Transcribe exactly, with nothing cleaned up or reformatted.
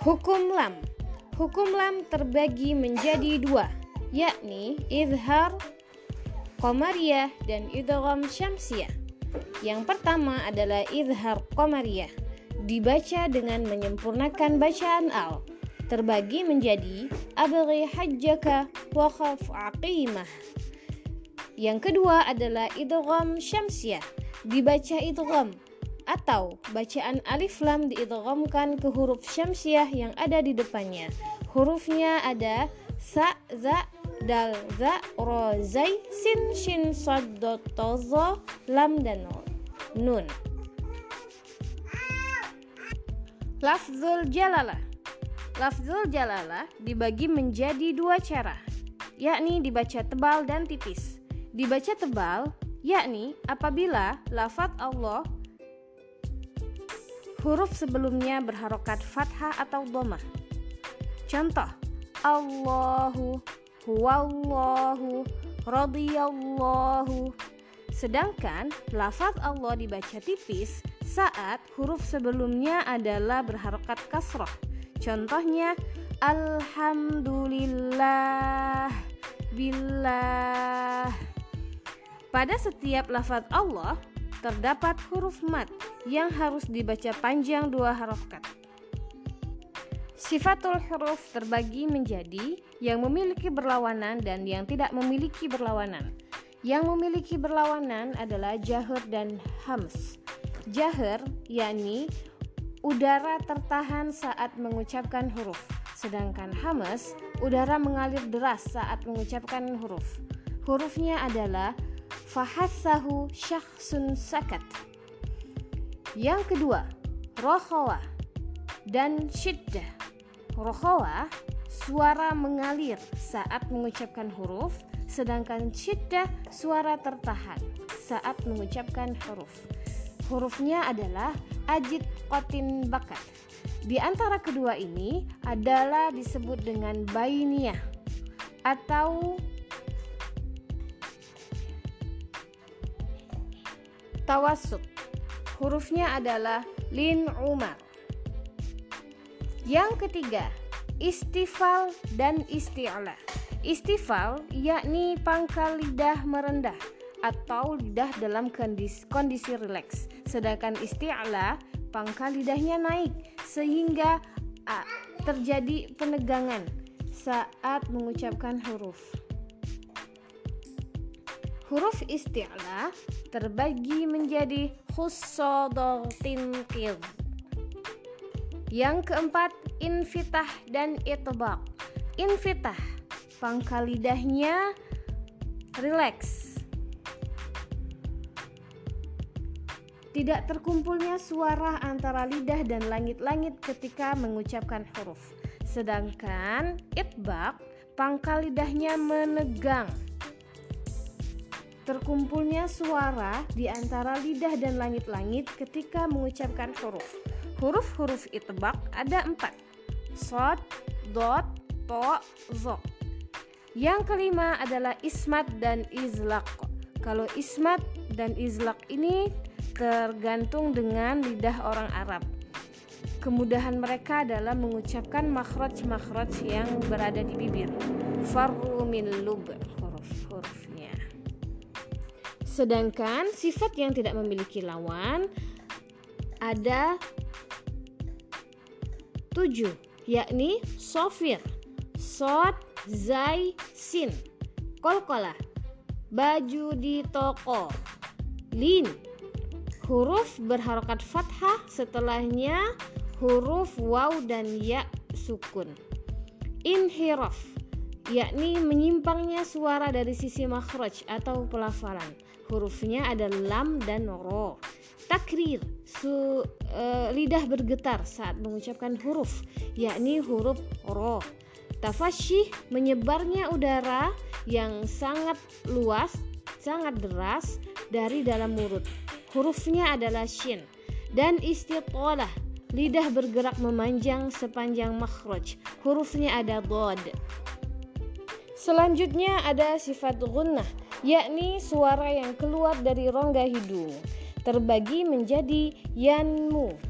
Hukum lam. Hukum lam terbagi menjadi dua, yakni izhar qamariyah dan idgham syamsiyah. Yang pertama adalah izhar qamariyah, dibaca dengan menyempurnakan bacaan al, terbagi menjadi Abri hajjaka wa khaf aqimah. Yang kedua adalah idgham syamsiyah, dibaca idgham atau bacaan alif lam diidghamkan ke huruf syamsiah yang ada di depannya. Hurufnya ada sa, za, dal, za, ro, zai, sin, shin, sod, dot, to, zo, lam, dan nun. Lafdzul jalalah. Lafdzul jalalah dibagi menjadi dua cara, yakni dibaca tebal dan tipis. Dibaca tebal yakni apabila lafadz Allah huruf sebelumnya berharokat fathah atau dhammah. Contoh: Allahu, huwallahu, radiyallahu. Sedangkan lafaz Allah dibaca tipis saat huruf sebelumnya adalah berharokat kasrah. Contohnya: Alhamdulillah, billah. Pada setiap lafaz Allah terdapat huruf mat yang harus dibaca panjang dua harokat. Sifatul huruf terbagi menjadi yang memiliki berlawanan dan yang tidak memiliki berlawanan. Yang memiliki berlawanan adalah jahr dan hams. Jahr yakni udara tertahan saat mengucapkan huruf, sedangkan hams udara mengalir deras saat mengucapkan huruf. Hurufnya adalah Fahassahu syakhsun sakat. Yang kedua, rohawah dan syiddah. Rohawah suara mengalir saat mengucapkan huruf, sedangkan syiddah suara tertahan saat mengucapkan huruf. Hurufnya adalah ajid qatin bakat. Di antara kedua ini adalah disebut dengan bainiyah atau tawasut. Hurufnya adalah lin umar. Yang ketiga, istifal dan isti'la. Istifal yakni pangkal lidah merendah atau lidah dalam kondisi, kondisi rileks. Sedangkan isti'la pangkal lidahnya naik sehingga a, terjadi penegangan saat mengucapkan huruf. Huruf isti'la terbagi menjadi khusodor tinqil. Yang keempat, infitah dan itbaq. Infitah pangkal lidahnya rileks, tidak terkumpulnya suara antara lidah dan langit-langit ketika mengucapkan huruf. Sedangkan itbaq pangkal lidahnya menegang, terkumpulnya suara di antara lidah dan langit-langit ketika mengucapkan huruf. Huruf-huruf itbaq ada empat: sod, dot, to, zho. Yang kelima adalah ismat dan izlak. Kalau ismat dan izlak ini tergantung dengan lidah orang Arab. Kemudahan mereka dalam mengucapkan makhraj-makhraj yang berada di bibir. Faru min lubar huruf-hurufnya. Sedangkan sifat yang tidak memiliki lawan ada tujuh, yakni sofir, sod, zai, sin, kolkola, baju di toko, lin. Huruf berharokat fathah, setelahnya huruf waw dan ya sukun. Inhirof yakni menyimpangnya suara dari sisi makhraj atau pelafalan. Hurufnya ada lam dan ro. Takrir, su, e, lidah bergetar saat mengucapkan huruf, yakni huruf ro. Tafasyih, menyebarnya udara yang sangat luas, sangat deras dari dalam mulut. Hurufnya adalah shin. Dan istitolah, lidah bergerak memanjang sepanjang makhraj. Hurufnya ada dhad. Selanjutnya ada sifat gunnah, yakni suara yang keluar dari rongga hidung, terbagi menjadi yanmu.